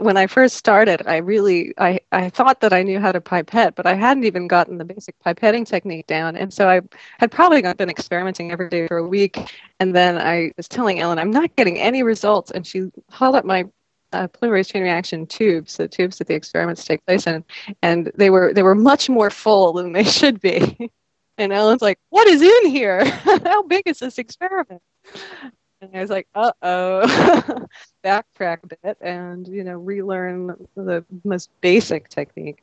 When I first started, I thought that I knew how to pipette, but I hadn't even gotten the basic pipetting technique down. And so I had probably been experimenting every day for a week. And then I was telling Ellen, I'm not getting any results. And she held up my polymerase chain reaction tubes, the tubes that the experiments take place in, and they were much more full than they should be. And Ellen's like, "What is in here? How big is this experiment?" And I was like, "Uh-oh," backtrack a bit and relearn the most basic technique.